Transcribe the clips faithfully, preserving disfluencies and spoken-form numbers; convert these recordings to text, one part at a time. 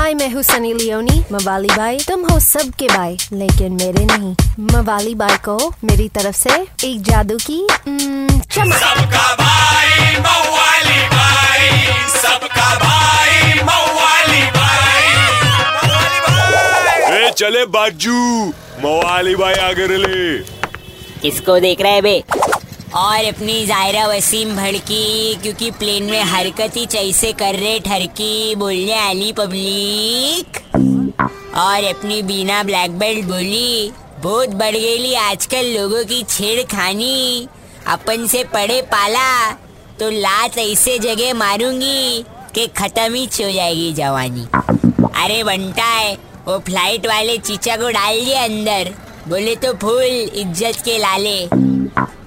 हाय मैं हूँ सनी लियोनी मवाली बाई, तुम हो सबके बाई लेकिन मेरे नहीं। मवाली बाई को मेरी तरफ से एक जादू की चमक। सबका भाई मवाली बाई, सबका भाई मवाली बाई। ए चले बाजू मवाली बाई आगे ले। किसको देख रहे बे? और अपनी जायरा वसीम भड़की क्योंकि प्लेन में हरकत ही चैसे कर रहे ठरकी बोलने आली पब्लिक। और अपनी बीना ब्लैक बेल्ट बोली बहुत बढ़ गई आजकल लोगों की छेड़खानी, अपन से पड़े पाला तो लात ऐसे जगह मारूंगी कि खत्म ही हो जाएगी जवानी। अरे बंटा है वो फ्लाइट वाले चीचा को डाल दिया अंदर, बोले तो फूल इज्जत के लाले।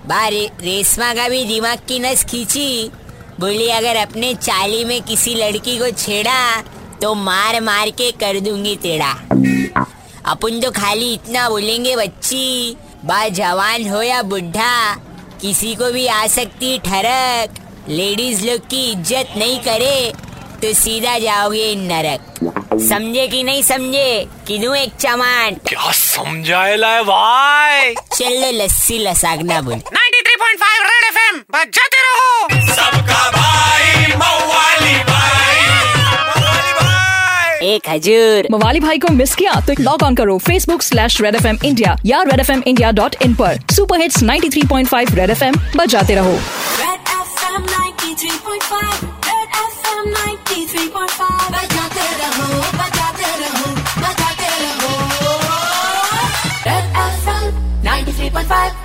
बारे रेशमा का भी दिमाग की नस खींची, बोली अगर अपने चाली में किसी लड़की को छेड़ा तो मार मार के कर दूंगी तेड़ा। अपन तो खाली इतना बोलेंगे बच्ची, बा जवान हो या बुढ़ा किसी को भी आ सकती ठरक, लेडीज लोग की इज्जत नहीं करे तो सीधा जाओगे नरक। समझे कि नहीं समझे? कि दूं एक चमाट? क्या समझाएला है भाई? चलो लस्सी लसागना बोल। तिरानवे पॉइंट पाँच रेड एफएम बजाते रहो। सबका भाई मवाली भाई। एक हजूर मवाली भाई को मिस किया तो लॉग ऑन करो Facebook slash red FM India या red FM India dot in पर। सुपर हिट्स तिरानवे पॉइंट पाँच रेड एफएम बजाते रहो। रेड एफएम तिरानवे पॉइंट पाँच, रेड एफएम तिरानवे पॉइंट पाँच बजाते रहो, बजाते रहो, बजाते रहो। रेड एफएम तिरानवे पॉइंट पाँच।